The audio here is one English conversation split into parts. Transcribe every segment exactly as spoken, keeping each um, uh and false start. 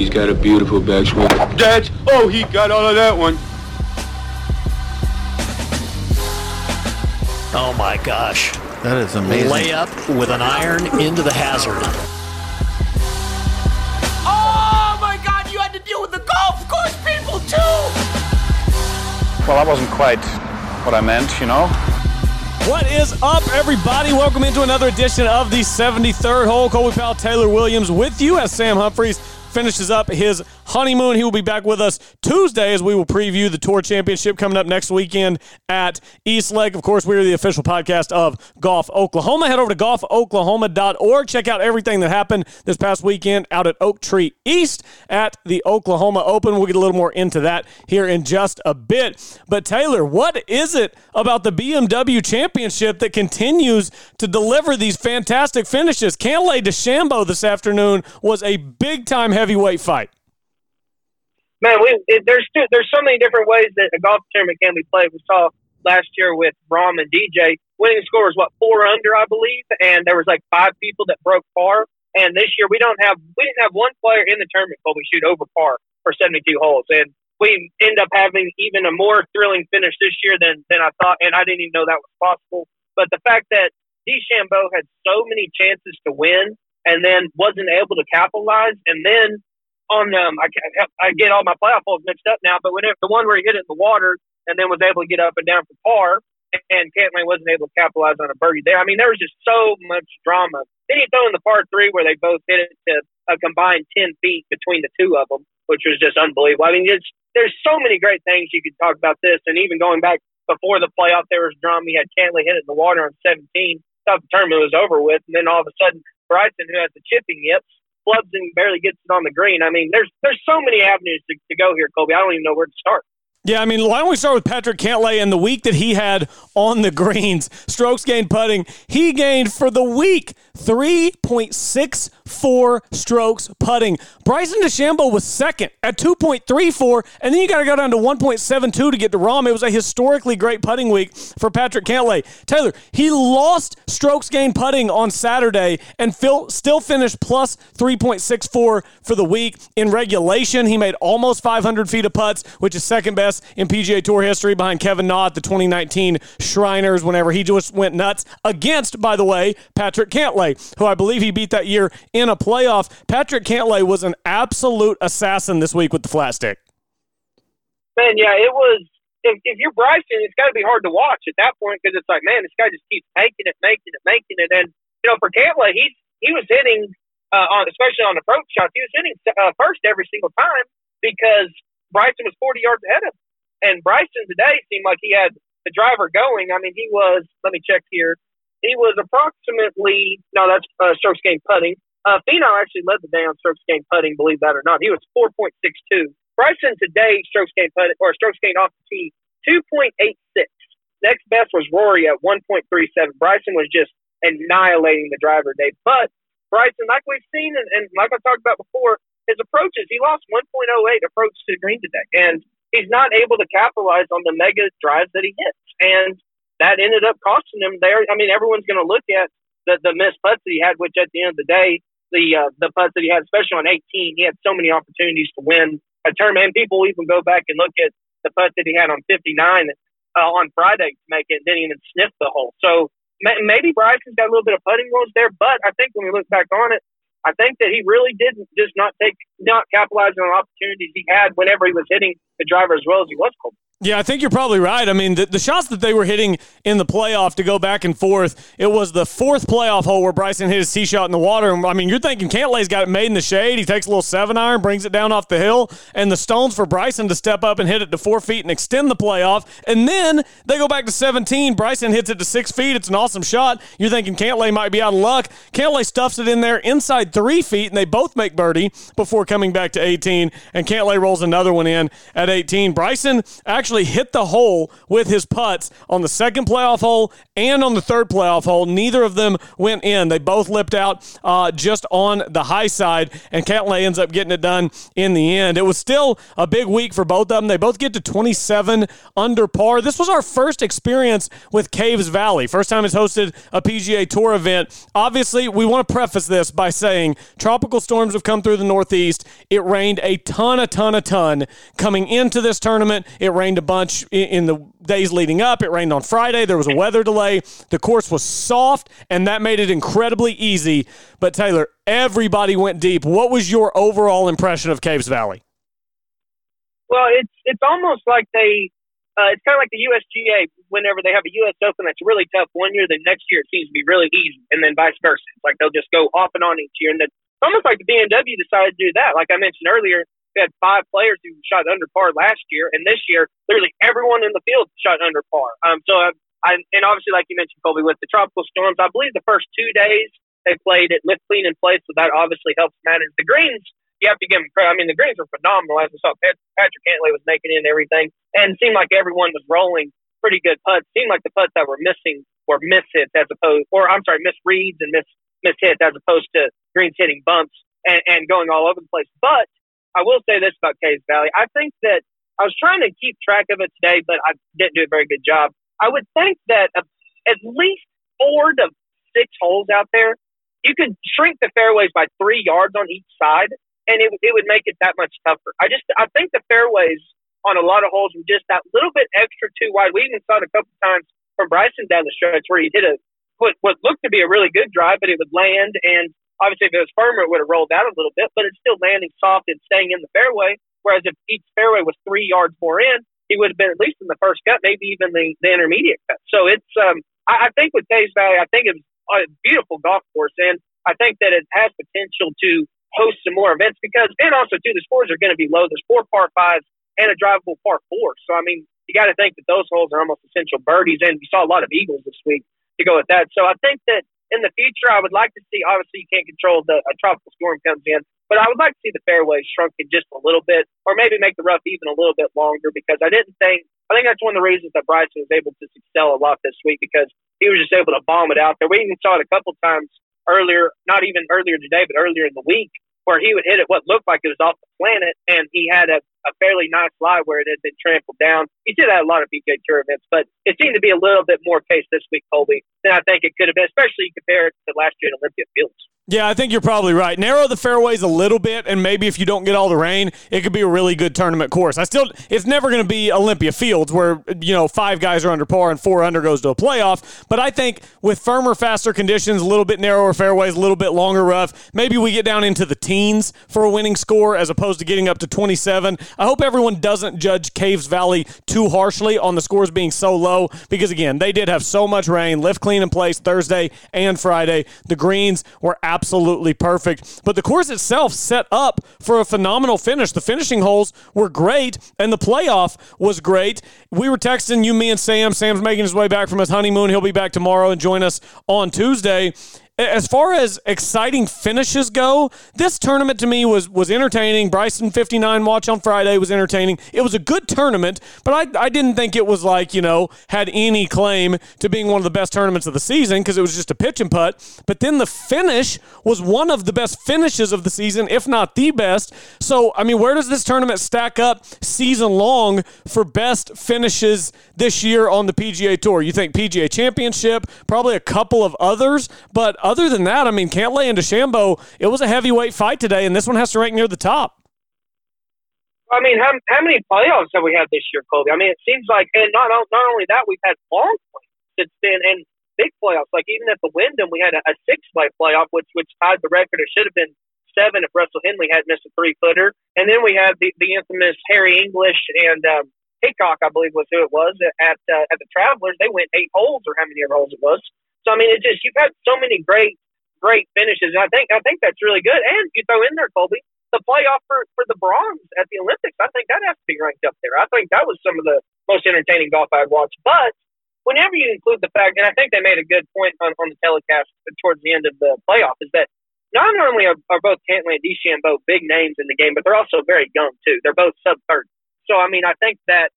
He's got a beautiful backswing. That's, oh, he got all of that one. Oh my gosh. That is amazing. Layup with an iron into the hazard. Oh my God, you had to deal with the golf course people too. Well, that wasn't quite what I meant, you know. What is up, everybody? Welcome into another edition of the seventy-third hole. Colby Powell, Taylor Williams with you as Sam Humphreys finishes up his honeymoon. He will be back with us Tuesday as we will preview the Tour Championship coming up next weekend at East Lake. Of course, we are the official podcast of Golf Oklahoma. Head over to golf oklahoma dot org. Check out everything that happened this past weekend out at Oak Tree East at the Oklahoma Open. We'll get a little more into that here in just a bit. But Taylor, what is it about the B M W Championship that continues to deliver these fantastic finishes? Cantlay DeChambeau this afternoon was a big-time heavyweight fight. Man, we, it, there's two, there's so many different ways that a golf tournament can be played. We saw last year with Rahm and D J, winning score was, what, four under, I believe, and there was like five people that broke par. And this year we don't have we didn't have one player in the tournament, but we shoot over par for seventy-two holes, and we end up having even a more thrilling finish this year than than I thought, and I didn't even know that was possible. But the fact that DeChambeau had so many chances to win and then wasn't able to capitalize, and then on um, I, I get all my playoff holes mixed up now, but whenever the one where he hit it in the water and then was able to get up and down for par, and Cantlay wasn't able to capitalize on a birdie there. I mean, there was just so much drama. Then you throw in the par three where they both hit it to a combined ten feet between the two of them, which was just unbelievable. I mean, it's, there's so many great things you could talk about this, and even going back before the playoff, there was drama. You had Cantlay hit it in the water on seventeen, thought the tournament was over with, and then all of a sudden Bryson, who has the chipping yips, clubs and barely gets it on the green. I mean, there's there's so many avenues to, to go here, Colby. I don't even know where to start. Yeah, I mean, why don't we start with Patrick Cantlay and the week that he had on the greens. Strokes gained putting. He gained for the week three point six four strokes putting. Bryson DeChambeau was second at two point three four, and then you got to go down to one point seven two to get to Rahm. It was a historically great putting week for Patrick Cantlay. Taylor, he lost strokes gained putting on Saturday and Phil still finished plus three point six four for the week. In regulation, he made almost five hundred feet of putts, which is second best in P G A Tour history behind Kevin Na at the twenty nineteen Shriners whenever he just went nuts against, by the way, Patrick Cantlay, who I believe he beat that year in a playoff. Patrick Cantlay was an absolute assassin this week with the flat stick. Man, yeah, it was if, – if you're Bryson, it's got to be hard to watch at that point because it's like, man, this guy just keeps making it, making it, making it. And, you know, for Cantlay, he, he was hitting, uh, on, especially on approach shots, he was hitting uh, first every single time because – Bryson was forty yards ahead of him. And Bryson today seemed like he had the driver going. I mean, he was, let me check here. He was approximately, no, that's uh, strokes gained putting. Uh, Finau actually led the day on strokes gained putting, believe that or not. He was four point six two. Bryson today, strokes gained putting, or strokes gained off the tee, two point eight six. Next best was Rory at one point three seven. Bryson was just annihilating the driver today. But Bryson, like we've seen, and, and like I talked about before, his approaches, he lost one point oh eight approach to the green today, and he's not able to capitalize on the mega drives that he hits, and that ended up costing him there. I mean, everyone's going to look at the, the missed putts that he had, which at the end of the day, the uh, the putts that he had, especially on eighteen, he had so many opportunities to win a tournament. And people even go back and look at the putt that he had on fifty-nine uh, on Friday to make it, didn't even sniff the hole. So maybe Bryson's got a little bit of putting woes there, but I think when we look back on it, I think that he really did just not take, not capitalize on opportunities he had whenever he was hitting the driver as well as he was. Yeah, I think you're probably right. I mean, the, the shots that they were hitting in the playoff to go back and forth, it was the fourth playoff hole where Bryson hit his tee shot in the water. And I mean, you're thinking Cantlay's got it made in the shade. He takes a little seven iron, brings it down off the hill, and the stones for Bryson to step up and hit it to four feet and extend the playoff. And then they go back to seventeen. Bryson hits it to six feet. It's an awesome shot. You're thinking Cantlay might be out of luck. Cantlay stuffs it in there inside three feet, and they both make birdie before coming back to eighteen. And Cantlay rolls another one in at eighteen. Bryson actually hit the hole with his putts on the second playoff hole and on the third playoff hole. Neither of them went in. They both lipped out uh, just on the high side, and Cantlay ends up getting it done in the end. It was still a big week for both of them. They both get to twenty-seven under par. This was our first experience with Caves Valley. First time it's hosted a P G A Tour event. Obviously, we want to preface this by saying tropical storms have come through the Northeast. East. It rained a ton, a ton, a ton coming into this tournament. It rained a bunch in the days leading up. It rained on Friday. There was a weather delay. The course was soft, and that made it incredibly easy. But, Taylor, everybody went deep. What was your overall impression of Caves Valley? Well, it's it's almost like they uh, – it's kind of like the U S G A. Whenever they have a U S Open that's really tough one year, the next year it seems to be really easy, and then vice versa. It's like they'll just go off and on each year. And it's almost like the B M W decided to do that. Like I mentioned earlier, we had five players who shot under par last year, and this year literally everyone in the field shot under par. Um, so, I, I, And obviously, like you mentioned, Colby, with the tropical storms, I believe the first two days they played it lift, clean, and play, so that obviously helps manage the greens. You have to give them credit. I mean, the greens were phenomenal. As we saw, Patrick Cantlay was making it and everything, and it seemed like everyone was rolling pretty good putts. It seemed like the putts that were missing were miss hits as opposed, or I'm sorry, miss reads and miss miss hits as opposed to greens hitting bumps and, and going all over the place. But I will say this about Caves Valley. I think that I was trying to keep track of it today, but I didn't do a very good job. I would think that at least four to six holes out there, you could shrink the fairways by three yards on each side, and it, it would make it that much tougher. I just I think the fairways on a lot of holes were just that little bit extra too wide. We even saw it a couple times from Bryson down the stretch where he did a what, what looked to be a really good drive, but it would land. And obviously, if it was firmer, it would have rolled out a little bit, but it's still landing soft and staying in the fairway. Whereas if each fairway was three yards more in, he would have been at least in the first cut, maybe even the, the intermediate cut. So it's um, I, I think with Caves Valley, I think it's a beautiful golf course, and I think that it has potential to host some more events because, and also too, the scores are going to be low. There's four par fives and a drivable par four. So, I mean, you got to think that those holes are almost essential birdies. And we saw a lot of eagles this week to go with that. So I think that in the future, I would like to see, obviously you can't control the a tropical storm comes in, but I would like to see the fairways shrunken just a little bit, or maybe make the rough even a little bit longer, because I didn't think, I think that's one of the reasons that Bryson was able to excel a lot this week, because he was just able to bomb it out there. We even saw it a couple times earlier, not even earlier today, but earlier in the week, where he would hit it what looked like it was off the planet, and he had a, a fairly nice lie where it had been trampled down. He did have a lot of P G A Tour events, but it seemed to be a little bit more pace this week, Colby, than I think it could have been, especially compared to last year at Olympia Fields. Yeah, I think you're probably right. Narrow the fairways a little bit, and maybe if you don't get all the rain, it could be a really good tournament course. I still, it's never going to be Olympia Fields where, you know, five guys are under par and four under goes to a playoff. But I think with firmer, faster conditions, a little bit narrower fairways, a little bit longer rough, maybe we get down into the teens for a winning score as opposed to getting up to twenty-seven. I hope everyone doesn't judge Caves Valley too harshly on the scores being so low because, again, they did have so much rain. Lift, clean, and place Thursday and Friday. The greens were absolutely Absolutely perfect. But the course itself set up for a phenomenal finish. The finishing holes were great, and the playoff was great. We were texting you, me, and Sam. Sam's making his way back from his honeymoon. He'll be back tomorrow and join us on Tuesday. As far as exciting finishes go, this tournament to me was was entertaining. Bryson fifty-nine watch on Friday was entertaining. It was a good tournament, but I, I didn't think it was like, you know, had any claim to being one of the best tournaments of the season because it was just a pitch and putt. But then the finish was one of the best finishes of the season, if not the best. So, I mean, where does this tournament stack up season long for best finishes this year on the P G A Tour? You think P G A Championship, probably a couple of others, but other than that, I mean, Cantlay and DeChambeau, it was a heavyweight fight today, and this one has to rank near the top. I mean, how, how many playoffs have we had this year, Colby? I mean, it seems like, and not not only that, we've had long playoffs since then, and big playoffs. Like, even at the Wyndham, we had a, a six-play playoff, which which tied the record. It should have been seven if Russell Henley hadn't missed a three-footer. And then we had the, the infamous Harry English and um, Hickok, I believe was who it was, at, uh, at the Travelers. They went eight holes, or how many holes it was. So I mean, it just you've had so many great, great finishes, and I think I think that's really good. And you throw in there, Colby, the playoff for, for the bronze at the Olympics. I think that has to be ranked up there. I think that was some of the most entertaining golf I've watched. But whenever you include the fact, and I think they made a good point on, on the telecast towards the end of the playoff, is that not only are, are both Cantlay and DeChambeau big names in the game, but they're also very young too. They're both sub thirty. So I mean, I think that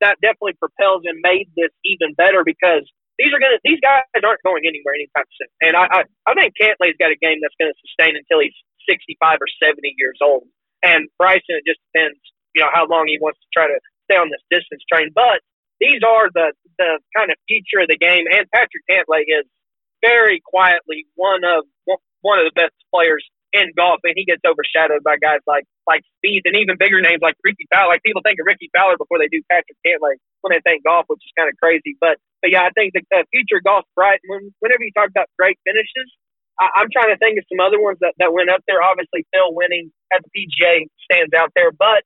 that definitely propels and made this even better because. These are gonna; these guys aren't going anywhere anytime soon. And I, I, I think Cantlay's got a game that's going to sustain until he's sixty-five or seventy years old. And Bryson, it just depends, you know, how long he wants to try to stay on this distance train. But these are the the kind of future of the game. And Patrick Cantlay is very quietly one of one of the best players in golf, and he gets overshadowed by guys like like Speed and even bigger names like Rickie Fowler. Like, people think of Rickie Fowler before they do Patrick Cantlay when they think golf, which is kind of crazy. But but yeah, I think the uh, future golf's bright. When, whenever you talk about great finishes, I, I'm trying to think of some other ones that, that went up there. Obviously, Phil winning at the P G A stands out there, but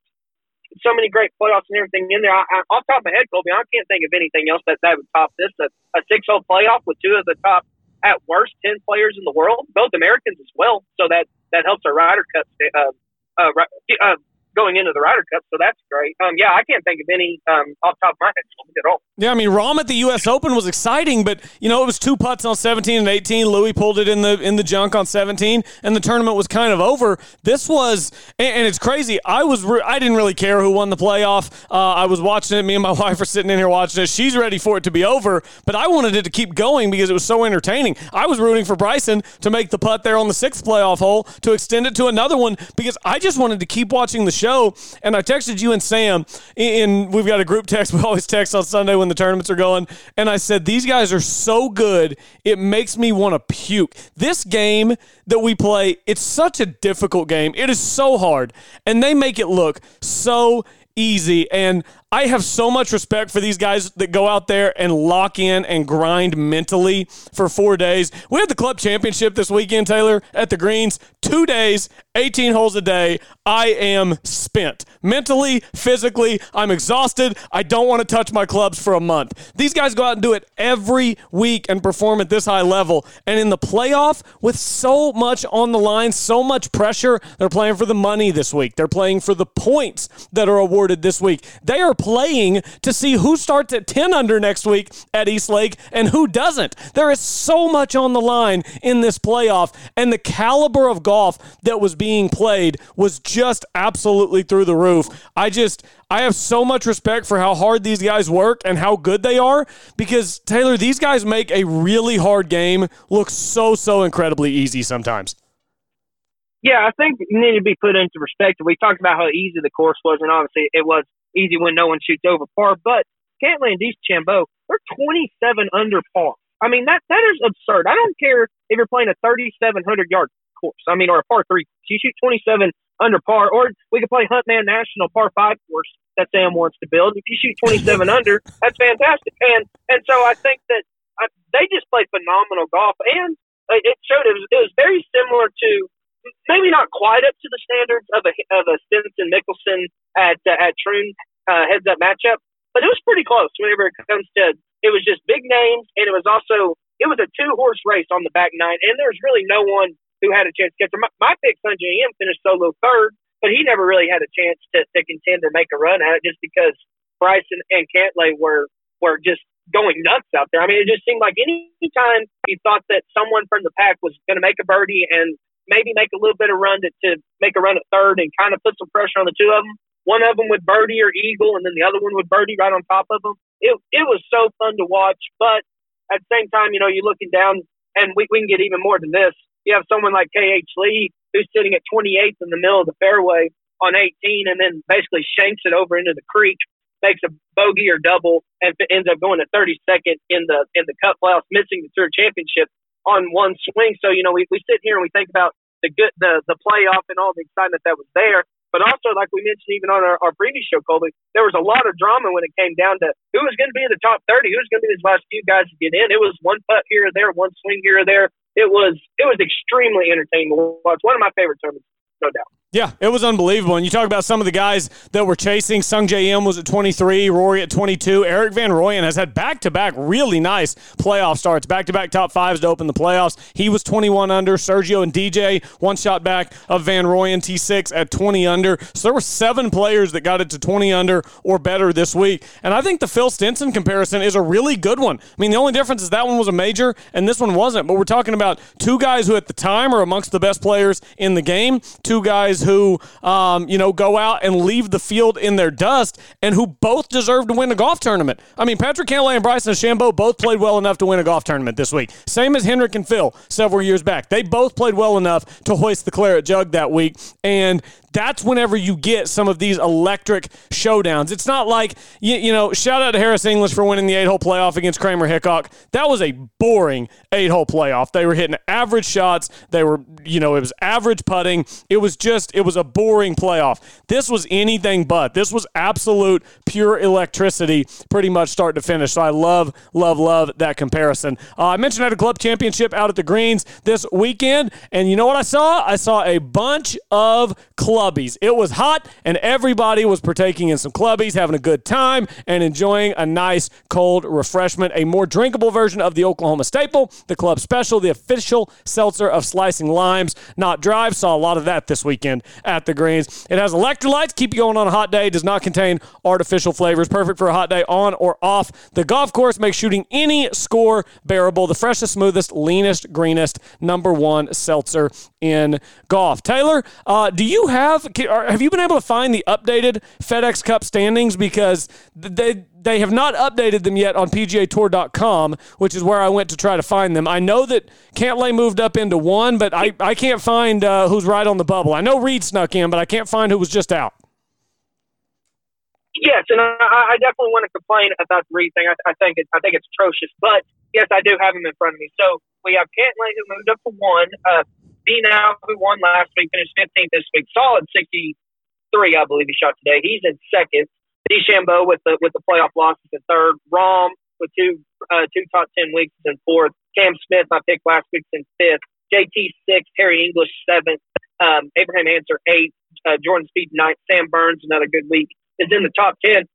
so many great playoffs and everything in there. I, I, off the top of my head, Colby, I can't think of anything else that, that would top this. A, a six-hole playoff with two of the top, at worst, ten players in the world, both Americans as well. So that, that helps our Ryder Cup uh, uh, uh, going into the Ryder Cup. So that's great. Um, yeah, I can't think of any um, off the top of my head at all. Yeah, I mean, Rahm at the U S Open was exciting, but you know, it was two putts on seventeen and eighteen. Louis pulled it in the in the junk on seventeen, and the tournament was kind of over. This was, and, and it's crazy. I was re- I didn't really care who won the playoff. Uh, I was watching it. Me and my wife were sitting in here watching it. She's ready for it to be over, but I wanted it to keep going because it was so entertaining. I was rooting for Bryson to make the putt there on the sixth playoff hole to extend it to another one because I just wanted to keep watching the show. And I texted you and Sam, and we've got a group text. We always text on Sunday when the tournaments are going, and I said, these guys are so good, it makes me want to puke. This game that we play, it's such a difficult game. It is so hard, and they make it look so easy, and I have so much respect for these guys that go out there and lock in and grind mentally for four days. We had the club championship this weekend, Taylor, at the greens. Two days, eighteen holes a day. I am spent. Mentally, physically, I'm exhausted. I don't want to touch my clubs for a month. These guys go out and do it every week and perform at this high level. And in the playoff, with so much on the line, so much pressure, they're playing for the money this week. They're playing for the points that are awarded this week. They are playing to see who starts at ten under next week at East Lake and who doesn't. There is so much on the line in this playoff, and the caliber of golf that was being played was just absolutely through the roof. I just, I have so much respect for how hard these guys work and how good they are because, Taylor, these guys make a really hard game look so, so incredibly easy sometimes. Yeah, I think it needed to be put into perspective. We talked about how easy the course was, and obviously it was easy when no one shoots over par, but Cantlay and DeChambeau, they're twenty-seven under par. I mean, that that is absurd. I don't care if you're playing a thirty-seven hundred yard course, I mean, or a par three. You shoot twenty-seven under par, or we could play Huntman National par five course that Sam wants to build. If you shoot twenty-seven under, that's fantastic. And and so I think that I, they just play phenomenal golf, and it showed. It was, it was very similar to, maybe not quite up to the standards of a of a Stenson Mickelson at uh, at Troon uh, heads up matchup, but it was pretty close. Whenever it comes to, it was just big names, and it was also it was a two horse race on the back nine, and there's really no one who had a chance to get there. My, my pick, Sun J M, finished solo third, but he never really had a chance to, to contend or make a run at it, just because Bryson and Cantlay were were just going nuts out there. I mean, it just seemed like any time he thought that someone from the pack was going to make a birdie and maybe make a little bit of run to, to make a run at third and kind of put some pressure on the two of them. One of them would birdie or eagle, and then the other one would birdie right on top of them. It it was so fun to watch, but at the same time, you know, you're looking down, and we, we can get even more than this. You have someone like K. H. Lee, who's sitting at twenty-eighth in the middle of the fairway on eighteen, and then basically shanks it over into the creek, makes a bogey or double, and ends up going to thirty-second in the in the Cup playoffs, missing the Tour Championship on one swing. So, you know, we, we sit here and we think about the good, the, the playoff and all the excitement that was there. But also, like we mentioned even on our, our previous show, Colby, there was a lot of drama when it came down to who was going to be in the top thirty, who was going to be the last few guys to get in. It was one putt here or there, one swing here or there. It was it was extremely entertaining to watch. One of my favorite tournaments, no doubt. Yeah, it was unbelievable. And you talk about some of the guys that were chasing. Sung J M was at twenty-three, Rory at twenty-two. Eric Van Royen has had back-to-back really nice playoff starts, back-to-back top fives to open the playoffs. He was twenty-one under. Sergio and D J, one shot back of Van Royen, T six at twenty under. So there were seven players that got it to twenty under or better this week. And I think the Phil Stenson comparison is a really good one. I mean, the only difference is that one was a major and this one wasn't. But we're talking about two guys who at the time are amongst the best players in the game, two guys who, um, you know, go out and leave the field in their dust and who both deserve to win a golf tournament. I mean, Patrick Cantlay and Bryson DeChambeau both played well enough to win a golf tournament this week. Same as Henrik and Phil several years back. They both played well enough to hoist the claret jug that week. And That's whenever you get some of these electric showdowns. It's not like, you, you know, shout out to Harris English for winning the eight-hole playoff against Kramer Hickok. That was a boring eight-hole playoff. They were hitting average shots. They were, you know, it was average putting. It was just, it was a boring playoff. This was anything but. This was absolute pure electricity pretty much start to finish. So I love, love, love that comparison. Uh, I mentioned I had a club championship out at the Greens this weekend, and you know what I saw? I saw a bunch of clubbies. It was hot, and everybody was partaking in some clubbies, having a good time, and enjoying a nice cold refreshment, a more drinkable version of the Oklahoma staple, the club special, the official seltzer of slicing limes, not drive. Saw a lot of that this weekend at the Greens. It has electrolytes, keep you going on a hot day, does not contain artificial flavors, perfect for a hot day on or off the golf course, makes shooting any score bearable, the freshest, smoothest, leanest, greenest, number one seltzer in golf. Taylor, uh, do you have, have you been able to find the updated FedEx Cup standings? Because they they have not updated them yet on P G A Tour dot com, which is where I went to try to find them. I know that Cantlay moved up into one, but I, I can't find uh, who's right on the bubble. I know Reed snuck in, but I can't find who was just out. Yes, and I, I definitely want to complain about the Reed thing. I, I think it, I think it's atrocious, but yes, I do have him in front of me. So we have Cantlay, who moved up to one. Uh, Now, who won last week, finished fifteenth this week, solid sixty-three, I believe he shot today. He's in second. DeChambeau with the with the playoff losses in third. Rahm with two uh, two top ten weeks in fourth. Cam Smith, I picked last week's in fifth. J T sixth. Harry English seventh. Um, Abraham Answer eighth. Uh, Jordan Speed ninth. Sam Burns, another good week, is in the top ten.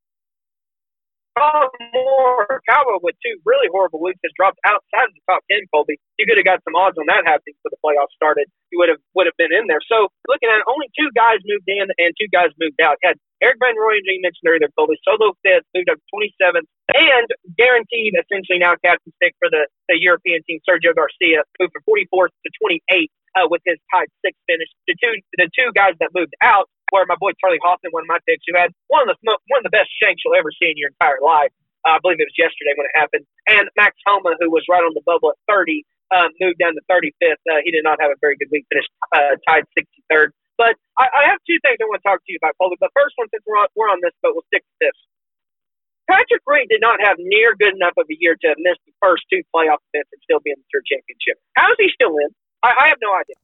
Colin Moore, Cowboy with two really horrible weeks, has dropped outside of the top ten, Colby. You could have got some odds on that happening before the playoffs started. You would have would have been in there. So, looking at it, only two guys moved in and two guys moved out. Had Eric Van Royen, you mentioned earlier, Colby, solo fifth, moved up to twenty-seventh, and guaranteed essentially now captain pick for the, the European team, Sergio Garcia, moved from forty-fourth to twenty-eighth uh, with his tied sixth finish. The two, the two guys that moved out where my boy Charlie Hoffman, one of my picks, who had one of the one of the best shanks you'll ever see in your entire life. Uh, I believe it was yesterday when it happened. And Max Homa, who was right on the bubble at thirty, uh, moved down to thirty-fifth. Uh, he did not have a very good week, finished uh, tied sixty-third. But I, I have two things I want to talk to you about, Colby. The first one, since we're on, we're on this, but we'll stick to this. Patrick Reed did not have near good enough of a year to have missed the first two playoff events and still be in the Tour Championship. How is he still in? I, I have no idea.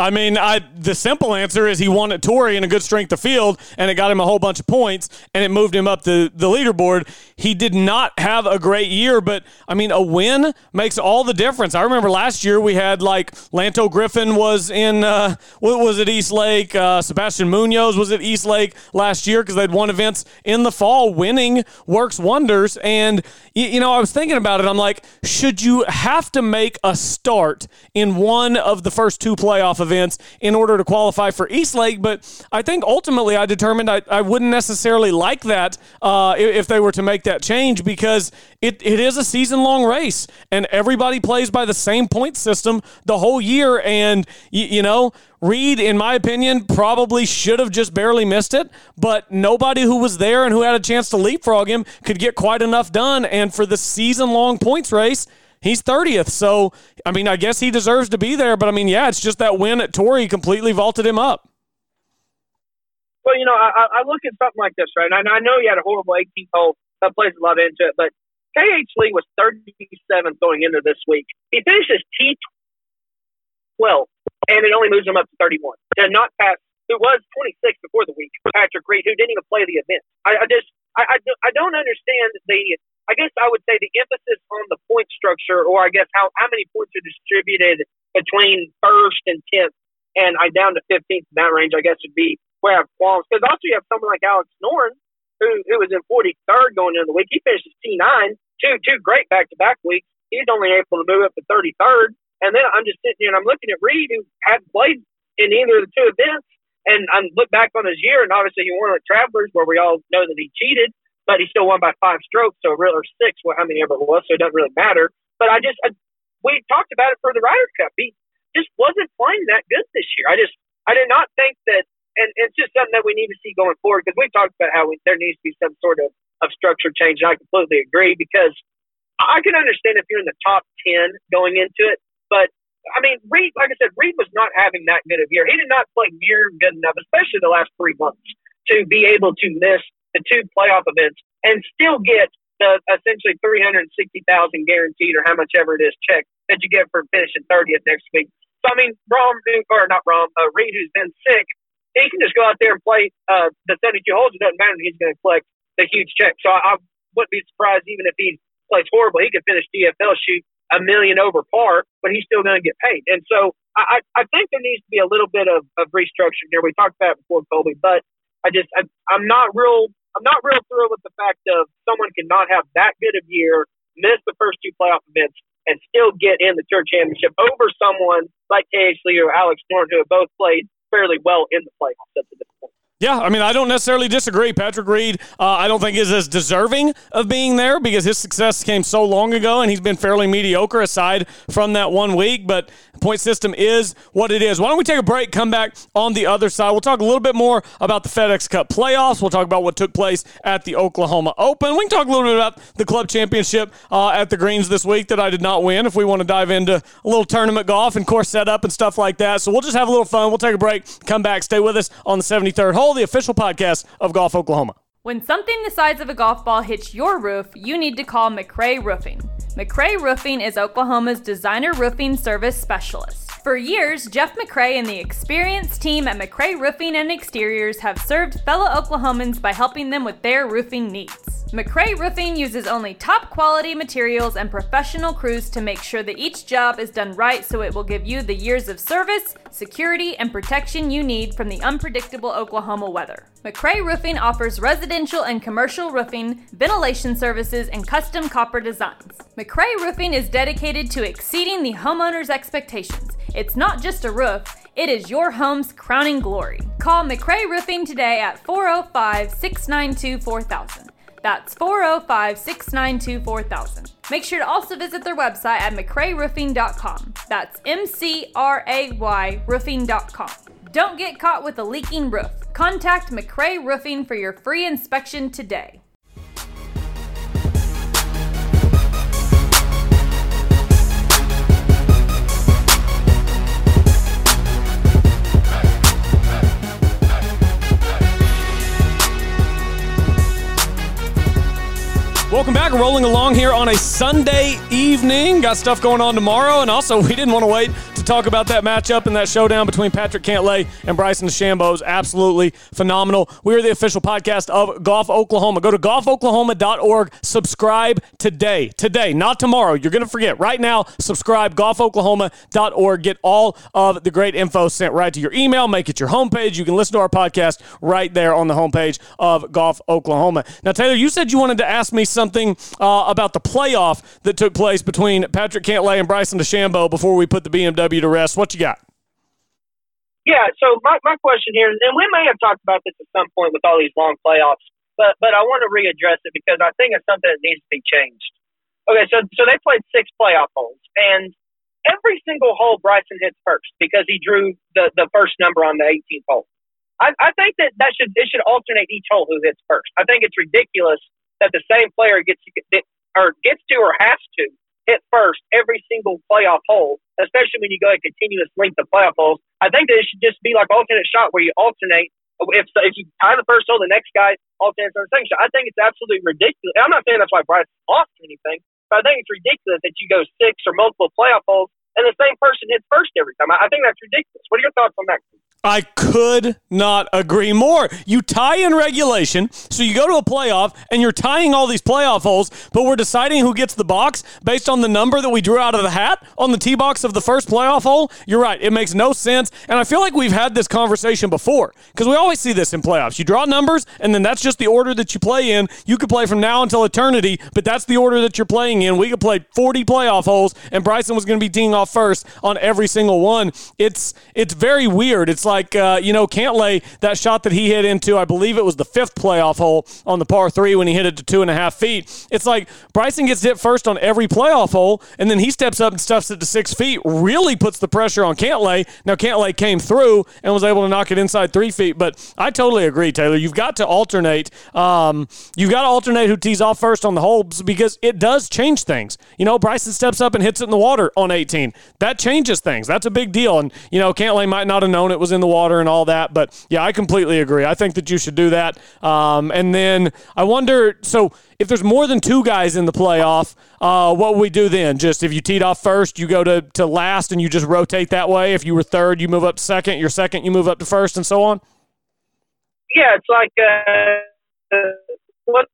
I mean, I, the simple answer is he won at Torrey in a good strength of field, and it got him a whole bunch of points, and it moved him up the, the leaderboard. He did not have a great year, but, I mean, a win makes all the difference. I remember last year we had, like, Lanto Griffin was in, uh, what was it, East Lake? Uh, Sebastian Munoz was at East Lake last year because they'd won events in the fall. Winning works wonders, and, you, you know, I was thinking about it. I'm like, should you have to make a start in one of the first two playoff events in order to qualify for East Lake? But I think ultimately I determined I, I wouldn't necessarily like that uh, if they were to make that change, because it, it is a season-long race and everybody plays by the same point system the whole year. And, you, you know, Reed, in my opinion, probably should have just barely missed it, but nobody who was there and who had a chance to leapfrog him could get quite enough done. And for the season-long points race, he's thirtieth, so, I mean, I guess he deserves to be there, but, I mean, yeah, it's just that win at Torrey completely vaulted him up. Well, you know, I, I look at something like this, right, and I know he had a horrible eighteenth hole that plays a lot into it, but K. H. Lee was thirty-seventh going into this week. He finishes T twelve, and it only moves him up to thirty-one. Did not pass, who was twenty-sixth before the week, Patrick Reed, who didn't even play the event. I, I just, I, I, I don't understand the... I guess I would say the emphasis on the point structure, or I guess how, how many points are distributed between first and tenth, and I down to fifteenth in that range, I guess would be where I have qualms. Because also you have someone like Alex Noren, who who was in forty-third going into the week. He finishes T nine, two two great back-to-back weeks. He's only able to move up to thirty-third. And then I'm just sitting here and I'm looking at Reed, who hadn't played in either of the two events, and I look back on his year, and obviously he won at Travelers, where we all know that he cheated. But he still won by five strokes, so real or six, well, how many ever it was, so it doesn't really matter. But I just, I, we talked about it for the Ryder Cup. He just wasn't playing that good this year. I just, I did not think that, and, and it's just something that we need to see going forward, because we talked about how we, there needs to be some sort of, of structure change, and I completely agree, because I can understand if you're in the top ten going into it, but I mean, Reed, like I said, Reed was not having that good of a year. He did not play near good enough, especially the last three months, to be able to miss the two playoff events and still get the essentially three hundred sixty thousand dollars guaranteed or how much ever it is check that you get for finishing thirtieth next week. So, I mean, Rom, or not Rom, uh, Reed, who's been sick, he can just go out there and play uh, the seventy-two holes. It doesn't matter if he's going to collect the huge check. So I, I wouldn't be surprised even if he plays horrible. He could finish D F L shoot a million over par, but he's still going to get paid. And so I, I think there needs to be a little bit of, of restructuring there. We talked about it before, Colby, but I just I, I'm not real I'm not real thrilled with the fact of someone cannot have that good of year, miss the first two playoff events, and still get in the Tour Championship over someone like K. H. Lee or Alex Thorne, who have both played fairly well in the playoffs up to this point. Yeah, I mean, I don't necessarily disagree. Patrick Reed, uh, I don't think is as deserving of being there because his success came so long ago, and he's been fairly mediocre aside from that one week. But the point system is what it is. Why don't we take a break, come back on the other side. We'll talk a little bit more about the FedEx Cup playoffs. We'll talk about what took place at the Oklahoma Open. We can talk a little bit about the club championship uh, at the Greens this week that I did not win if we want to dive into a little tournament golf and course setup and stuff like that. So we'll just have a little fun. We'll take a break, come back, stay with us on the seventy-third hole, the official podcast of Golf Oklahoma. When something the size of a golf ball hits your roof, you need to call McRae Roofing. McRae Roofing is Oklahoma's designer roofing service specialist. For years, Jeff McRae and the experienced team at McRae Roofing and Exteriors have served fellow Oklahomans by helping them with their roofing needs. McRae Roofing uses only top quality materials and professional crews to make sure that each job is done right, so it will give you the years of service, security, and protection you need from the unpredictable Oklahoma weather. McRae Roofing offers residential and commercial roofing, ventilation services, and custom copper designs. McRae Roofing is dedicated to exceeding the homeowner's expectations. It's not just a roof, it is your home's crowning glory. Call McRae Roofing today at four oh five, six nine two, four thousand. That's four oh five, six nine two, four thousand. Make sure to also visit their website at mcrae roofing dot com. That's M C R A Y roofing dot com. Don't get caught with a leaking roof. Contact McRae Roofing for your free inspection today. Welcome back. Rolling along here on a Sunday evening. Got stuff going on tomorrow, and also we didn't want to wait to talk about that matchup and that showdown between Patrick Cantlay and Bryson DeChambeau. Is absolutely phenomenal. We are the official podcast of Golf Oklahoma. Go to golf oklahoma dot org. Subscribe today. Today, not tomorrow. You're going to forget. Right now, subscribe, golf oklahoma dot org. Get all of the great info sent right to your email. Make it your homepage. You can listen to our podcast right there on the homepage of Golf Oklahoma. Now, Taylor, you said you wanted to ask me something uh, about the playoff that took place between Patrick Cantlay and Bryson DeChambeau before we put the B M W to rest. What you got? Yeah, so my, my question here, and we may have talked about this at some point with all these long playoffs, but but I want to readdress it because I think it's something that needs to be changed. Okay, so so they played six playoff holes, and every single hole Bryson hits first because he drew the, the first number on the eighteenth hole. I, I think that, that should it should alternate each hole who hits first. I think it's ridiculous that the same player gets to, or gets to or has to hit first every single playoff hole, especially when you go a continuous length of playoff holes. I think that it should just be like alternate shot where you alternate. If if you tie the first hole, the next guy alternates on the second shot. I think it's absolutely ridiculous. I'm not saying that's why Bryson lost or anything, but I think it's ridiculous that you go six or multiple playoff holes and the same person hits first every time. I think that's ridiculous. What are your thoughts on that? I could not agree more. You tie in regulation, so you go to a playoff, and you're tying all these playoff holes, but we're deciding who gets the box based on the number that we drew out of the hat on the tee box of the first playoff hole. You're right. It makes no sense, and I feel like we've had this conversation before because we always see this in playoffs. You draw numbers, and then that's just the order that you play in. You could play from now until eternity, but that's the order that you're playing in. We could play forty playoff holes, and Bryson was going to be teeing off first on every single one. It's, it's very weird. It's like, uh, you know, Cantlay, that shot that he hit into, I believe it was the fifth playoff hole on the par three when he hit it to two and a half feet. It's like Bryson gets hit first on every playoff hole, and then he steps up and stuffs it to six feet, really puts the pressure on Cantlay. Now, Cantlay came through and was able to knock it inside three feet, but I totally agree, Taylor. You've got to alternate. Um, you've got to alternate who tees off first on the holes because it does change things. You know, Bryson steps up and hits it in the water on eighteen. That changes things. That's a big deal. And, you know, Cantlay might not have known it was in the water and all that, but, yeah, I completely agree. I think that you should do that. Um, and then I wonder, so if there's more than two guys in the playoff, uh, what would we do then? Just if you teed off first, you go to, to last and you just rotate that way. If you were third, you move up to second. You're second, you move up to first, and so on? Yeah, it's like uh, what's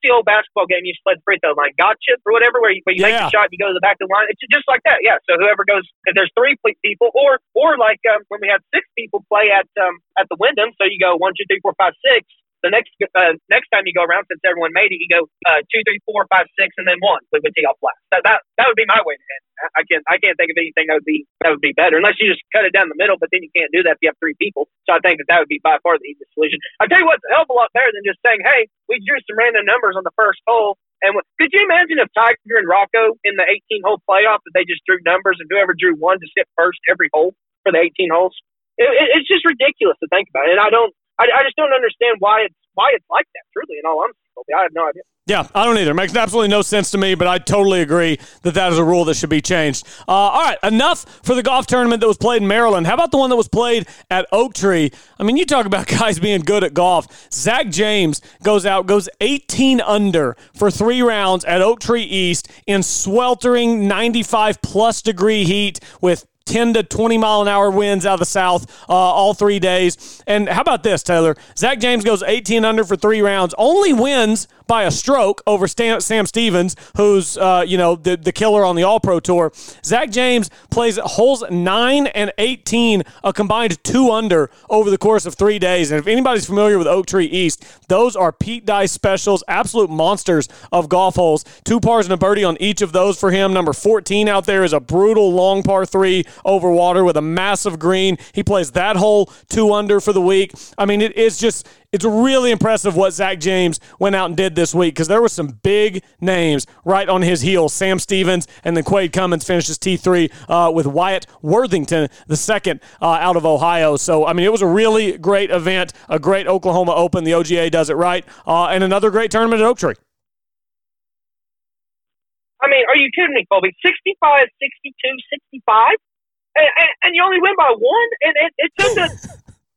the old basketball game you split free throw line, God chip or whatever, where you, where you yeah. make the shot, you go to the back of the line. It's just like that, yeah. So whoever goes, if there's three people, or or like um, when we had six people play at um, at the Wyndham, so you go one, two, three, four, five, six. The next uh, next time you go around, since everyone made it, you go uh, two, three, four, five, six, and then one. We would tee off last. That that that would be my way to end. I can't I can't think of anything that would be that would be better, unless you just cut it down the middle. But then you can't do that if you have three people. So I think that that would be by far the easiest solution. I tell you what's a hell of a lot better than just saying, "Hey, we drew some random numbers on the first hole." And w- could you imagine if Tiger and Rocco in the eighteen-hole playoff, if they just drew numbers and whoever drew one just hit first every hole for the eighteen holes? It, it, it's just ridiculous to think about, and I don't. I, I just don't understand why it's why it's like that. Truly, in all honesty, I have no idea. Yeah, I don't either. It makes absolutely no sense to me, but I totally agree that that is a rule that should be changed. Uh, all right, enough for the golf tournament that was played in Maryland. How about the one that was played at Oak Tree? I mean, you talk about guys being good at golf. Zach James goes out, goes eighteen under for three rounds at Oak Tree East in sweltering ninety-five plus degree heat with ten to twenty mile an hour winds out of the south uh, all three days. And how about this, Taylor? Zach James goes eighteen under for three rounds, only wins by a stroke over Stan- Sam Stevens, who's, uh, you know, the, the killer on the All-Pro Tour. Zach James plays at holes nine and eighteen, a combined two under over the course of three days. And if anybody's familiar with Oak Tree East, those are Pete Dye specials, absolute monsters of golf holes. Two pars and a birdie on each of those for him. Number fourteen out there is a brutal long par three over water with a massive green. He plays that hole two under for the week. I mean, it is just, it's really impressive what Zach James went out and did this week, because there were some big names right on his heels. Sam Stevens, and then Quade Cummins finishes T three uh, with Wyatt Worthington, the second uh, out of Ohio. So, I mean, it was a really great event, a great Oklahoma Open. The O G A does it right, uh, and another great tournament at Oak Tree. I mean, are you kidding me, Colby? sixty-five, sixty-two, sixty-five? And, and, and you only win by one? And it, it took a,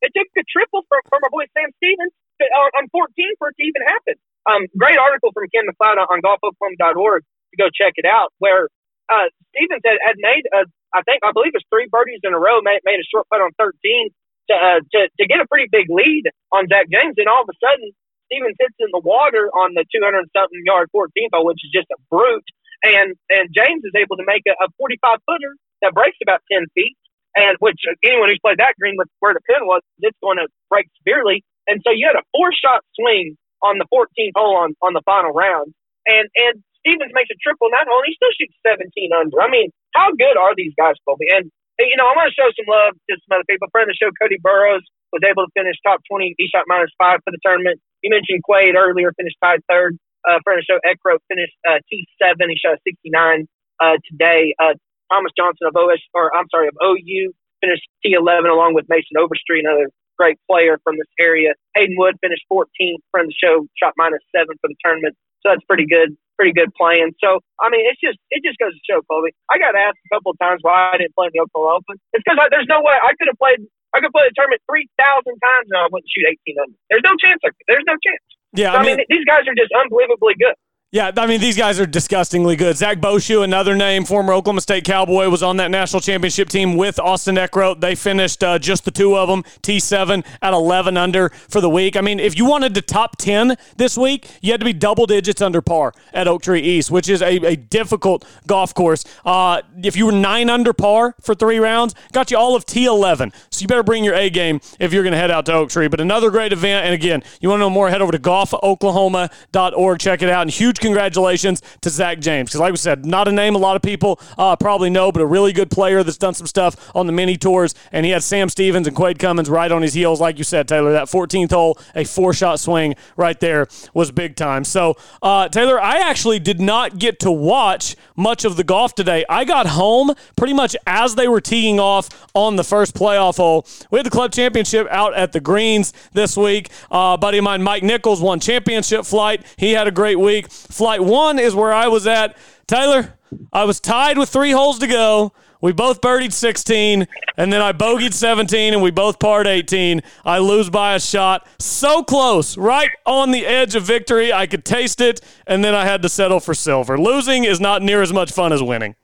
it took a triple from, from our boy Sam Stevens to, uh, on fourteen for it to even happen. Um, great article from Ken McLeod on Golf Oklahoma dot org to go check it out, where uh, Stevens had, had made, a, I think, I believe it was three birdies in a row, made, made a short putt on thirteen to, uh, to to get a pretty big lead on Zach James. And all of a sudden, Stevens hits in the water on the two hundred something yard fourteenth hole, which is just a brute. And, and James is able to make a, a forty-five footer that breaks about ten feet, and which anyone who's played that green with where the pin was, it's going to break severely. And so you had a four-shot swing on the fourteenth hole on, on the final round. And and Stevens makes a triple in that hole, and he still shoots seventeen under. I mean, how good are these guys, Colby? And, and you know, I want to show some love to some other people. A friend of the show, Cody Burrows, was able to finish top twenty. He shot minus five for the tournament. You mentioned Quade earlier, finished tied third. Uh, friend of the show, Eckro, finished uh, T seven. He shot sixty-nine uh, today. Uh, Thomas Johnson of O S, or I'm sorry, of O U, finished T eleven along with Mason Overstreet, another great player from this area. Hayden Wood finished fourteenth, friend of the show, shot minus seven for the tournament. So that's pretty good, pretty good playing. So, I mean, it's just, it just goes to show, Colby. I got asked a couple of times why I didn't play in the Oklahoma Open. It's because there's no way I could have played, I could play the tournament three thousand times and I wouldn't shoot eighteen under. There's no chance. Like, there's no chance. Yeah. So, I mean, I mean, these guys are just unbelievably good. Yeah, I mean, these guys are disgustingly good. Zach Boshu, another name, former Oklahoma State Cowboy, was on that national championship team with Austin Eckro. They finished uh, just the two of them, T seven at eleven under for the week. I mean, if you wanted to top ten this week, you had to be double digits under par at Oak Tree East, which is a, a difficult golf course. Uh, if you were nine under par for three rounds, got you all of T eleven. So you better bring your A game if you're going to head out to Oak Tree. But another great event, and again, you want to know more, head over to Golf Oklahoma dot org. Check it out, and huge congratulations to Zach James. Because like we said, not a name a lot of people uh, probably know, but a really good player that's done some stuff on the mini tours. And he had Sam Stevens and Quade Cummins right on his heels. Like you said, Taylor, that fourteenth hole, a four-shot swing right there was big time. So, uh, Taylor, I actually did not get to watch much of the golf today. I got home pretty much as they were teeing off on the first playoff hole. We had the club championship out at the greens this week. Uh, a buddy of mine, Mike Nichols, won championship flight. He had a great week. Flight one is where I was at. Taylor, I was tied with three holes to go. We both birdied sixteen, and then I bogeyed seventeen, and we both parred eighteen. I lose by a shot. So close, right on the edge of victory. I could taste it, and then I had to settle for silver. Losing is not near as much fun as winning.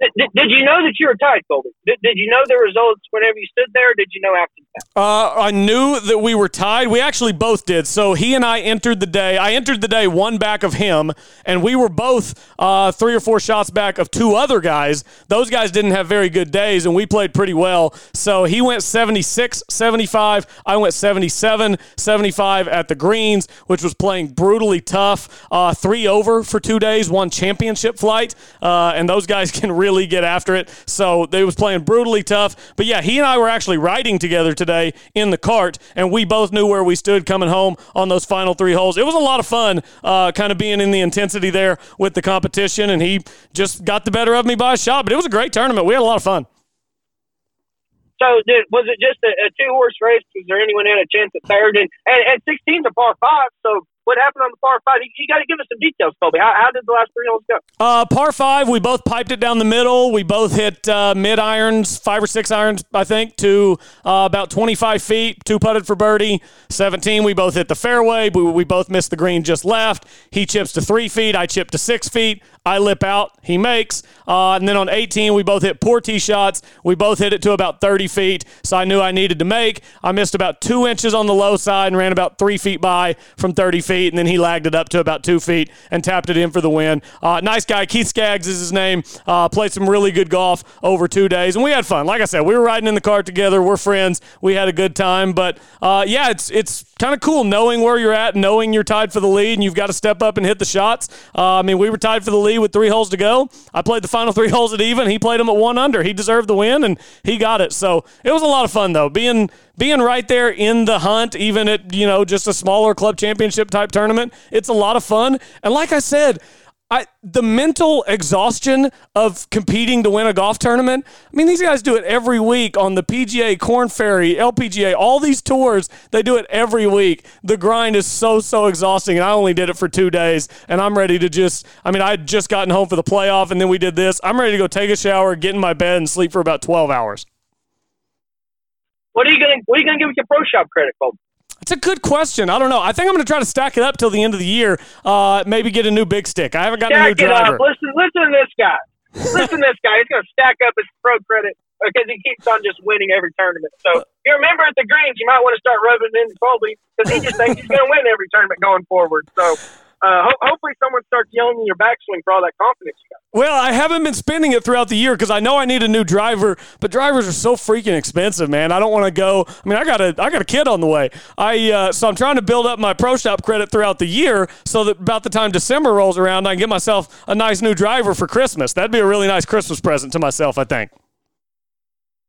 Did, did you know that you were tied, Colby? Did, did you know the results whenever you stood there, or did you know after that? Uh, I knew that we were tied. We actually both did. So he and I entered the day. I entered the day one back of him, and we were both uh, three or four shots back of two other guys. Those guys didn't have very good days, and we played pretty well. So he went seventy-six seventy-five. I went seventy-seven seventy-five at the greens, which was playing brutally tough. Uh, three over for two days, one championship flight, uh, and those guys can really get after it. So they was playing brutally tough. But yeah, he and I were actually riding together today in the cart, and we both knew where we stood coming home on those final three holes. It was a lot of fun uh, kind of being in the intensity there with the competition, and he just got the better of me by a shot. But it was a great tournament. We had a lot of fun. So did, was it just a, a two-horse race? Was there anyone had a chance at third? And, and, and sixteen's a par five, so what happened on the par five? You, you got to give us some details, Kobe. How, how did the last three holes go? Uh, par five, we both piped it down the middle. We both hit uh, mid-irons, five or six irons, I think, to uh, about twenty-five feet, two-putted for birdie. seventeen, we both hit the fairway, but we both missed the green just left. He chips to three feet. I chip to six feet. I lip out. He makes. Uh, and then on eighteen, we both hit poor tee shots. We both hit it to about thirty feet, so I knew I needed to make. I missed about two inches on the low side and ran about three feet by from thirty feet. And then he lagged it up to about two feet and tapped it in for the win. Uh, nice guy. Keith Skaggs is his name. Uh, played some really good golf over two days. And we had fun. Like I said, we were riding in the car together. We're friends. We had a good time. But, uh, yeah, it's it's kind of cool knowing where you're at, knowing you're tied for the lead, and you've got to step up and hit the shots. Uh, I mean, we were tied for the lead with three holes to go. I played the final three holes at even. He played them at one under. He deserved the win, and he got it. So it was a lot of fun, though, being – Being right there in the hunt, even at, you know, just a smaller club championship type tournament, it's a lot of fun. And like I said, I, the mental exhaustion of competing to win a golf tournament, I mean, these guys do it every week on the P G A, Corn Ferry, L P G A, all these tours, they do it every week. The grind is so, so exhausting, and I only did it for two days, and I'm ready to just, I mean, I had just gotten home for the playoff, and then we did this. I'm ready to go take a shower, get in my bed, and sleep for about twelve hours. What are you going to give with your pro shop credit, Colby? It's a good question. I don't know. I think I'm going to try to stack it up till the end of the year, uh, maybe get a new big stick. I haven't got stack a new driver. It up. Listen, listen to this guy. Listen to this guy. He's going to stack up his pro credit because he keeps on just winning every tournament. So if you're a member at the Greens, you might want to start rubbing in Colby because he just thinks he's going to win every tournament going forward. So uh, ho- hopefully someone starts yelling in your backswing for all that confidence you got. Well, I haven't been spending it throughout the year because I know I need a new driver, but drivers are so freaking expensive, man. I don't want to go. I mean, I got a I got a kid on the way. I uh, so I'm trying to build up my pro shop credit throughout the year so that about the time December rolls around, I can get myself a nice new driver for Christmas. That'd be a really nice Christmas present to myself, I think.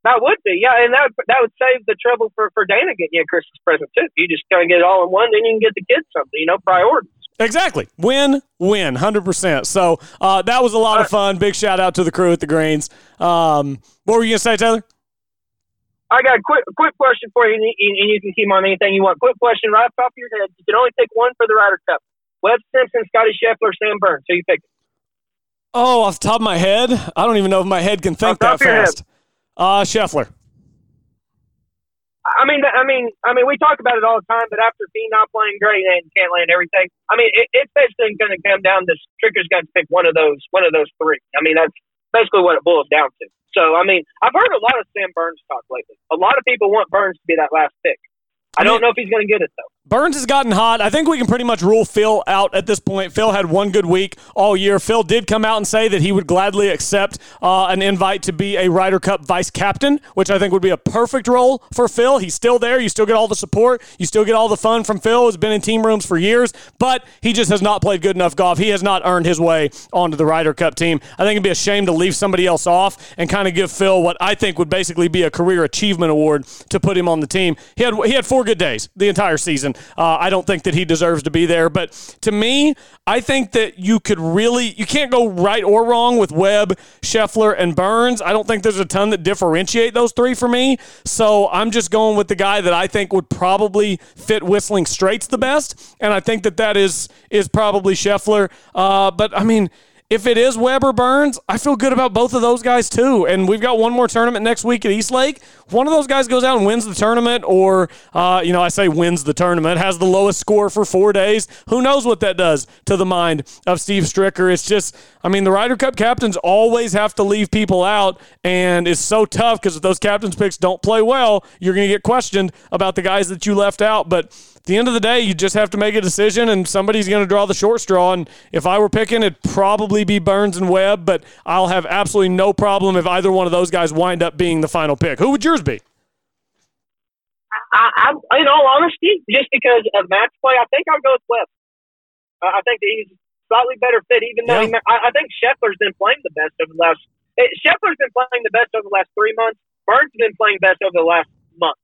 That would be, yeah, and that would, that would save the trouble for for Dana getting you a Christmas present too. You just kind of get it all in one, then you can get the kids something. You know, priorities. Exactly. Win, win, one hundred percent. So uh, that was a lot of fun. Big shout-out to the crew at the Greens. Um, what were you going to say, Taylor? I got a quick, quick question for you, and you can keep on anything you want. Quick question right off the top of your head. You can only pick one for the Ryder Cup. Webb Simpson, Scotty Scheffler, Sam Burns. Who you picking? Oh, off the top of my head? I don't even know if my head can think that fast. Uh, Scheffler. I mean, I mean, I mean, we talk about it all the time, but after Phil not playing great and Cantlay and everything, I mean, it, it's basically going to come down to Stricker's got to pick one of those, one of those three. I mean, that's basically what it boils down to. So, I mean, I've heard a lot of Sam Burns talk lately. A lot of people want Burns to be that last pick. I don't know if he's going to get it, though. Burns has gotten hot. I think we can pretty much rule Phil out at this point. Phil had one good week all year. Phil did come out and say that he would gladly accept uh, an invite to be a Ryder Cup vice captain, which I think would be a perfect role for Phil. He's still there. You still get all the support. You still get all the fun from Phil, who's been in team rooms for years, but he just has not played good enough golf. He has not earned his way onto the Ryder Cup team. I think it'd be a shame to leave somebody else off and kind of give Phil what I think would basically be a career achievement award to put him on the team. He had, he had four good days the entire season. Uh, I don't think that he deserves to be there. But to me, I think that you could really – you can't go right or wrong with Webb, Scheffler, and Burns. I don't think there's a ton that differentiate those three for me. So I'm just going with the guy that I think would probably fit Whistling Straits the best, and I think that that is, is probably Scheffler. Uh, but, I mean – if it is Webb or Burns, I feel good about both of those guys too. And we've got one more tournament next week at East Lake. One of those guys goes out and wins the tournament or, uh, you know, I say wins the tournament, has the lowest score for four days. Who knows what that does to the mind of Steve Stricker. It's just, I mean, the Ryder Cup captains always have to leave people out, and it's so tough because if those captains' picks don't play well, you're going to get questioned about the guys that you left out. But at the end of the day, you just have to make a decision, and somebody's going to draw the short straw. And if I were picking, it'd probably be Burns and Webb, but I'll have absolutely no problem if either one of those guys wind up being the final pick. Who would yours be? I, I, in all honesty, just because of match play, I think I'll go with Webb. Uh, I think that he's slightly better fit, even though yeah. he, I, I think Scheffler's been playing the best over the last. It, Scheffler's been playing the best over the last three months. Burns has been playing best over the last month,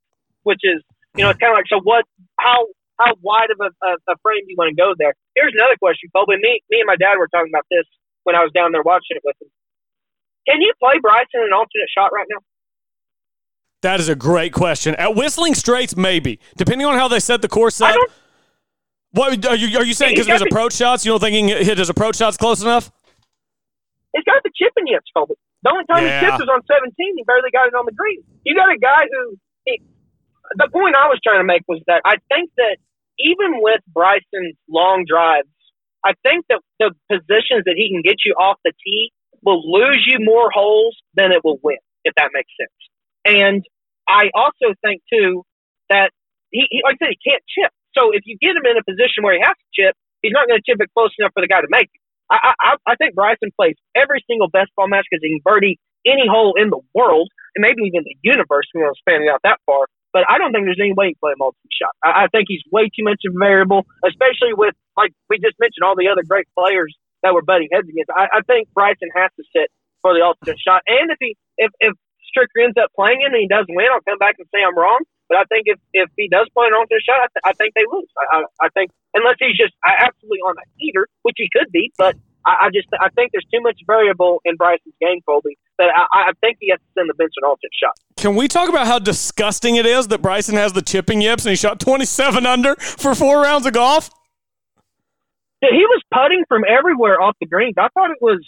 which is. You know, it's kind of like, so what, how how wide of a, a, a frame do you want to go there? Here's another question, Colby. Me, me and my dad were talking about this when I was down there watching it with him. Can you play Bryson an alternate shot right now? That is a great question. At Whistling Straits, maybe. Depending on how they set the course up. What, are, you, are you saying because of his the, approach shots, you don't think he can hit his approach shots close enough? He's got the chip in yips, Colby. The only time yeah. he chipped was on seventeen. He barely got it on the green. You got a guy who... He, the point I was trying to make was that I think that even with Bryson's long drives, I think that the positions that he can get you off the tee will lose you more holes than it will win, if that makes sense. And I also think, too, that, he, he like I said, he can't chip. So if you get him in a position where he has to chip, he's not going to chip it close enough for the guy to make it. I, I, I think Bryson plays every single best ball match because he can birdie any hole in the world, and maybe even the universe, if we want to span it out that far. But I don't think there's any way he can play a multiple shot. I, I think he's way too much of a variable, especially with, like we just mentioned, all the other great players that we're butting heads against. I, I think Bryson has to sit for the alternate shot. And if he, if, if Stricker ends up playing him and he doesn't win, I'll come back and say I'm wrong. But I think if, if he does play an alternate shot, I, th- I think they lose. I, I, I think, unless he's just absolutely on a heater, which he could be, but I, I just I think there's too much variable in Bryson's game, Colby, that I, I think he has to send the bench an alternate shot. Can we talk about how disgusting it is that Bryson has the chipping yips and he shot twenty-seven under for four rounds of golf? Yeah, he was putting from everywhere off the greens. I thought it was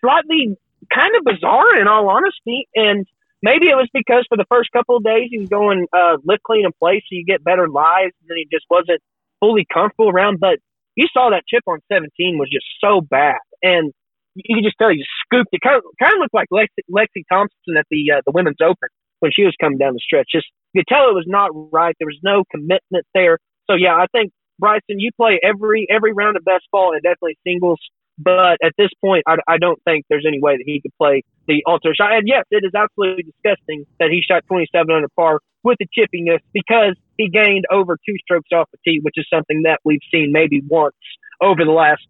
slightly kind of bizarre in all honesty, and maybe it was because for the first couple of days he was going uh, lift, clean, and play, so you get better lies, and then he just wasn't fully comfortable around, but you saw that chip on seventeen was just so bad, and you could just tell he scooped it. Kind of, kind of looked like Lexi, Lexi Thompson at the uh, the Women's Open when she was coming down the stretch. Just you could tell it was not right. There was no commitment there. So yeah, I think Bryson, you play every every round of best ball and definitely singles. But at this point, I, I don't think there's any way that he could play the alternate shot. And yes, it is absolutely disgusting that he shot twenty-seven under par with the chippiness because he gained over two strokes off the tee, which is something that we've seen maybe once over the last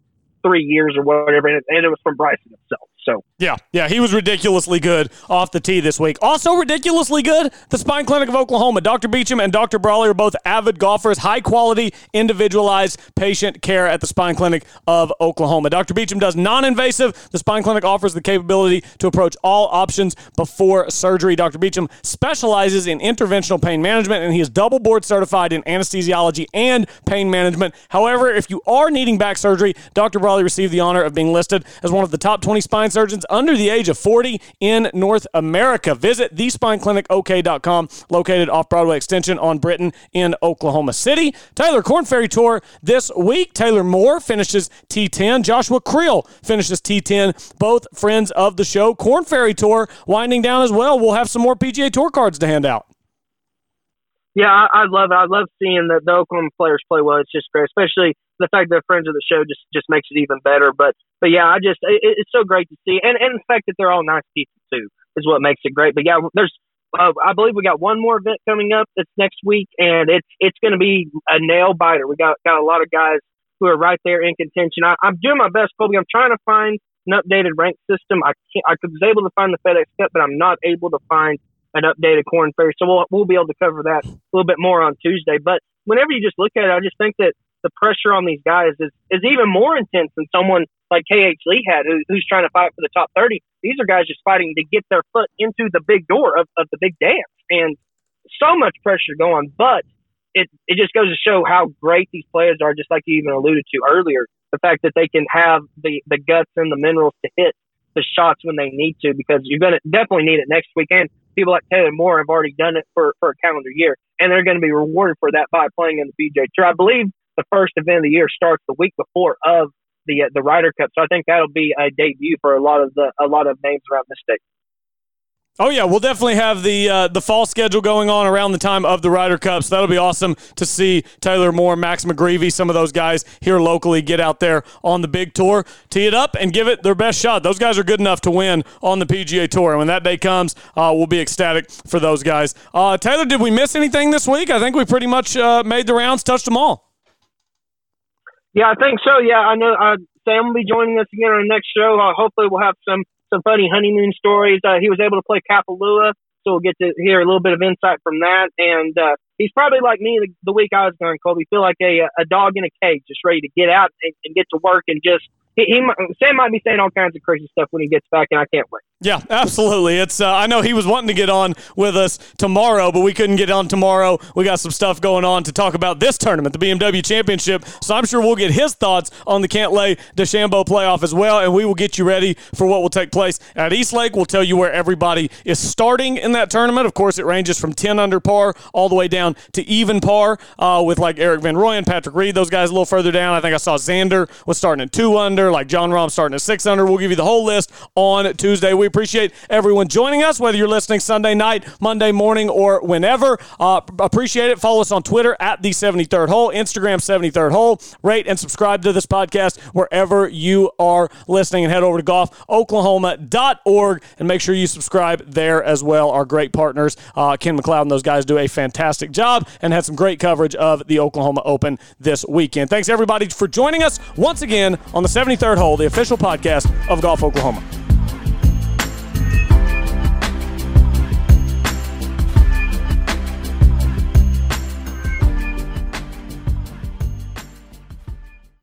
three years or whatever, and it was from Bryson himself. So yeah, yeah, he was ridiculously good off the tee this week. Also ridiculously good, the Spine Clinic of Oklahoma. Doctor Beacham and Doctor Brawley are both avid golfers. High-quality, individualized patient care at the Spine Clinic of Oklahoma. Doctor Beacham does non-invasive. The Spine Clinic offers the capability to approach all options before surgery. Doctor Beacham specializes in interventional pain management, and he is double board certified in anesthesiology and pain management. However, if you are needing back surgery, Doctor Brawley received the honor of being listed as one of the top twenty spine surgeons under the age of forty in North America. Visit the spine clinic o k dot com, located off Broadway Extension on Britain in Oklahoma City. Taylor Corn Ferry Tour this week. Taylor Moore finishes T ten. Joshua Creel finishes T ten. Both friends of the show. Corn Ferry Tour winding down as well. We'll have some more P G A Tour cards to hand out. Yeah, I, I love it. I love seeing that the Oklahoma players play well. It's just great, especially the fact they're friends of the show just, just makes it even better. But but yeah, I just it, it's so great to see, and and the fact that they're all nice people too is what makes it great. But yeah, there's uh, I believe we got one more event coming up that's next week, and it's it's going to be a nail biter. We got got a lot of guys who are right there in contention. I, I'm doing my best, Colby. I'm trying to find an updated rank system. I can't, I was able to find the FedEx Cup, but I'm not able to find an updated Corn Ferry. So we'll we'll be able to cover that a little bit more on Tuesday. But whenever you just look at it, I just think that the pressure on these guys is, is even more intense than someone like K. H. Lee had, who, who's trying to fight for the top thirty. These are guys just fighting to get their foot into the big door of, of the big dance. And so much pressure going, but it, it just goes to show how great these players are, just like you even alluded to earlier, the fact that they can have the, the guts and the minerals to hit the shots when they need to, because you're going to definitely need it next weekend. People like Taylor Moore have already done it for, for a calendar year, and they're going to be rewarded for that by playing in the P G A Tour. I believe the first event of the year starts the week before of the uh, the Ryder Cup, so I think that'll be a debut for a lot of the a lot of names around the state. Oh yeah, we'll definitely have the uh, the fall schedule going on around the time of the Ryder Cup, so that'll be awesome to see Taylor Moore, Max McGreevy, some of those guys here locally get out there on the big tour, tee it up, and give it their best shot. Those guys are good enough to win on the P G A Tour, and when that day comes, uh, we'll be ecstatic for those guys. Uh, Taylor, did we miss anything this week? I think we pretty much uh, made the rounds, touched them all. Yeah, I think so. Yeah, I know uh, Sam will be joining us again on our next show. Uh, hopefully we'll have some some funny honeymoon stories. Uh, he was able to play Kapalua, so we'll get to hear a little bit of insight from that. And uh, he's probably like me the, the week I was gone, Colby. Feel like a a dog in a cage, just ready to get out and, and get to work and just He, he, Sam might be saying all kinds of crazy stuff when he gets back, and I can't wait. Yeah, absolutely. It's uh, I know he was wanting to get on with us tomorrow, but we couldn't get on tomorrow. We got some stuff going on to talk about this tournament, the B M W Championship, so I'm sure we'll get his thoughts on the Cantlay DeChambeau playoff as well, and we will get you ready for what will take place at East Lake. We'll tell you where everybody is starting in that tournament. Of course, it ranges from ten under par all the way down to even par uh, with like Eric Van Royen, Patrick Reed, those guys a little further down. I think I saw Xander was starting at two under. Like Jon Rahm starting at six under. We'll give you the whole list on Tuesday. We appreciate everyone joining us, whether you're listening Sunday night, Monday morning, or whenever. Uh, appreciate it. Follow us on Twitter at the seventy-third Hole, Instagram seventy-third Hole. Rate and subscribe to this podcast wherever you are listening, and head over to golf Oklahoma dot org and make sure you subscribe there as well. Our great partners, uh, Ken McLeod and those guys, do a fantastic job and had some great coverage of the Oklahoma Open this weekend. Thanks everybody for joining us once again on the seventy-third Hole, the official podcast of Golf Oklahoma.